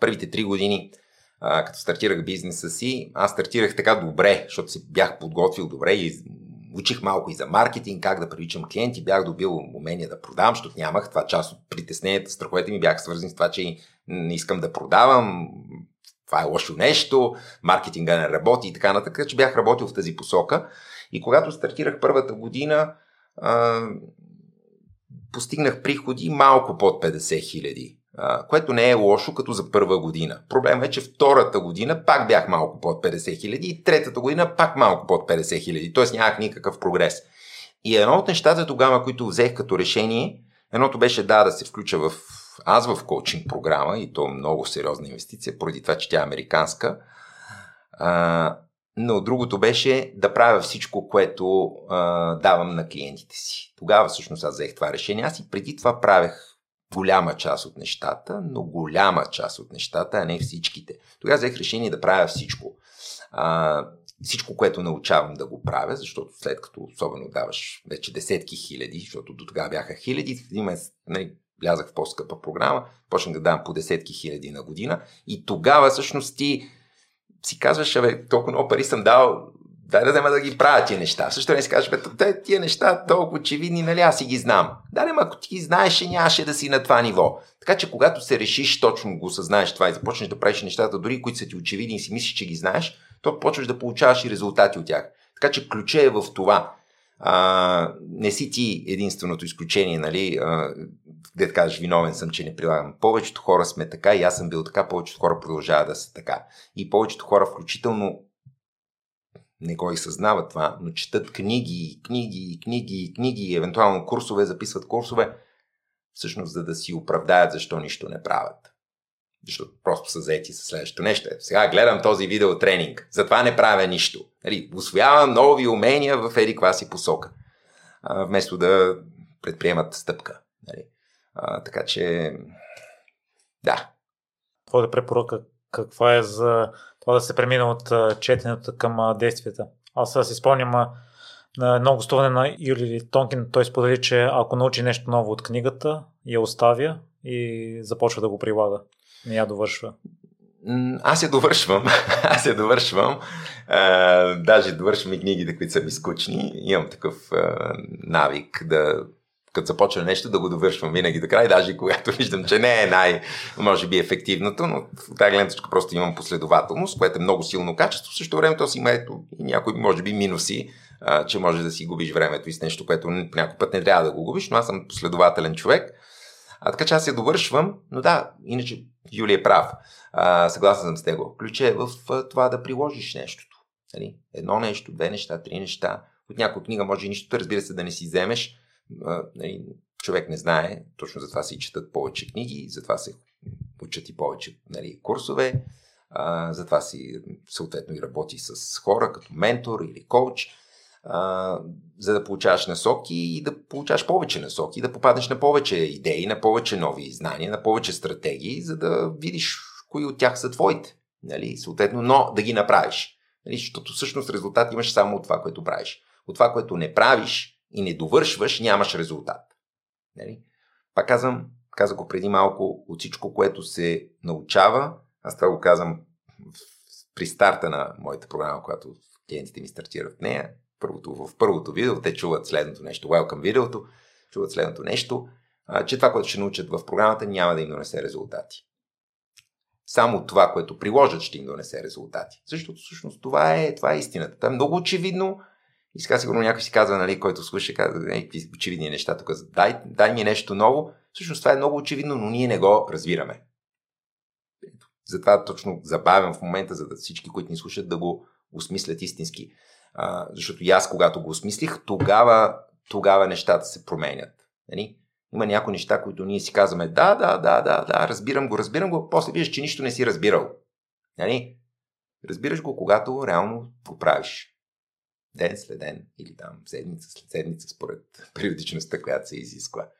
първите 3 години, като стартирах бизнеса си, аз стартирах така добре, защото се бях подготвил добре и учих малко и за маркетинг, как да привличам клиенти, бях добил умения да продавам, защото нямах това, част от притесненията, страховете ми бяха свързани с това, че не искам да продавам, това е лошо нещо, маркетинга не работи и така нататък, че бях работил в тази посока. И когато стартирах първата година, постигнах приходи малко под 50 000, което не е лошо като за първа година. Проблемът е, че втората година пак бях малко под 50 000 и третата година пак малко под 50 000, т.е. нямах никакъв прогрес. И едно от нещата тогава, които взех като решение, едното беше да се включа в коучинг програма, и то е много сериозна инвестиция, поради това, че тя е американска. Но другото беше да правя всичко, което давам на клиентите си. Тогава всъщност аз взех това решение. Аз и преди това правех голяма част от нещата, но голяма част от нещата, а не всичките. Тогава взех решение да правя всичко. Всичко, което научавам да го правя, защото след като особено даваш вече десетки хиляди, защото до тогава бяха хиляди, влязах в по-скъпа програма, почнах да давам по 10 000 на година и тогава всъщност ти си казваш, толкова много пари съм дал, дай да взема да ги правя тия неща. Също не си казваш, тия неща толкова очевидни, нали, аз си ги знам. Да, не, ако ти ги знаеш, нямаше да си на това ниво. Така че когато се решиш, точно го съзнаеш това и започнеш да правиш нещата, дори които са ти очевидни и си мислиш, че ги знаеш, то почваш да получаваш и резултати от тях. Така че ключът е в това. Не си ти единственото изключение, нали, да кажеш, виновен съм, че не прилагам. Повечето хора сме така и аз съм бил така, повечето хора продължават да са така. И повечето хора включително не го и съзнават това, но четат книги, евентуално курсове, записват курсове, всъщност за да си оправдаят защо нищо не правят. Защото просто са заети със следващото нещо. Сега гледам този видеотренинг, затова не правя нищо. Усвоявам нови умения в еди каква си посока, вместо да предприемат стъпка. Така че, да. Твоята препоръка каква е за това да се премина от четенето към действията? Аз си спомням на едно гостуване на Юрий Тонкин, той сподели, че ако научи нещо ново от книгата, я оставя и започва да го прилага. Не я довършва. Аз я довършвам. Даже довършвам и книгите, които са ми скучни. Имам такъв навик да, като започва нещо, да го довършвам винаги до край, даже и когато виждам, че не е може би ефективното, но в тази гледна точка просто имам последователност, което е много силно качество. В същото време то си има някои, може би, минуси, че може да си губиш времето и с нещо, което по някой път не трябва да го губиш, но аз съм последователен човек. Така че аз я довършвам, но да, иначе Юли е прав. Съгласен съм с него. Ключът е в това да приложиш нещото. Нали? Едно нещо, 2 неща, 3 неща. От някоя книга може и нищото, разбира се, да не си вземеш. Нали? Човек не знае, точно затова се четат повече книги, затова се учат и повече, нали, курсове, затова си съответно и работи с хора като ментор или коуч, за да получаваш насоки и да получаваш повече насоки и да попаднеш на повече идеи, на повече нови знания, на повече стратегии, за да видиш кои от тях са твоите, нали? Съответно, но да ги направиш, нали? Защото всъщност резултат имаш само от това, което правиш. От това, което не правиш и не довършваш, нямаш резултат, нали? Пак казах го преди малко, от всичко, което се научава, аз това го казвам при старта на моята програма, когато клиентите ми стартират в нея. В първото видео те чуват следното нещо. Welcome видеото, чуват следното нещо, че това, което ще научат в програмата, няма да им донесе резултати. Само това, което приложат, ще им донесе резултати. Защото всъщност това е истината. Това е много очевидно. И сега сигурно някой си казва, нали, който слуша, казва, очевидни неща тук, дай ми нещо ново. Всъщност това е много очевидно, но ние не го разбираме. Затова точно забавям в момента, за да всички, които ни слушат, да го осмислят истински. Защото и аз, когато го осмислих, тогава нещата се променят. Нали? Има някои неща, които ние си казваме, да, разбирам го, после виждаш, че нищо не си разбирал. Нали? Разбираш го, когато реално го правиш. Ден след ден или там седмица след седмица, според периодичността, която се изисква.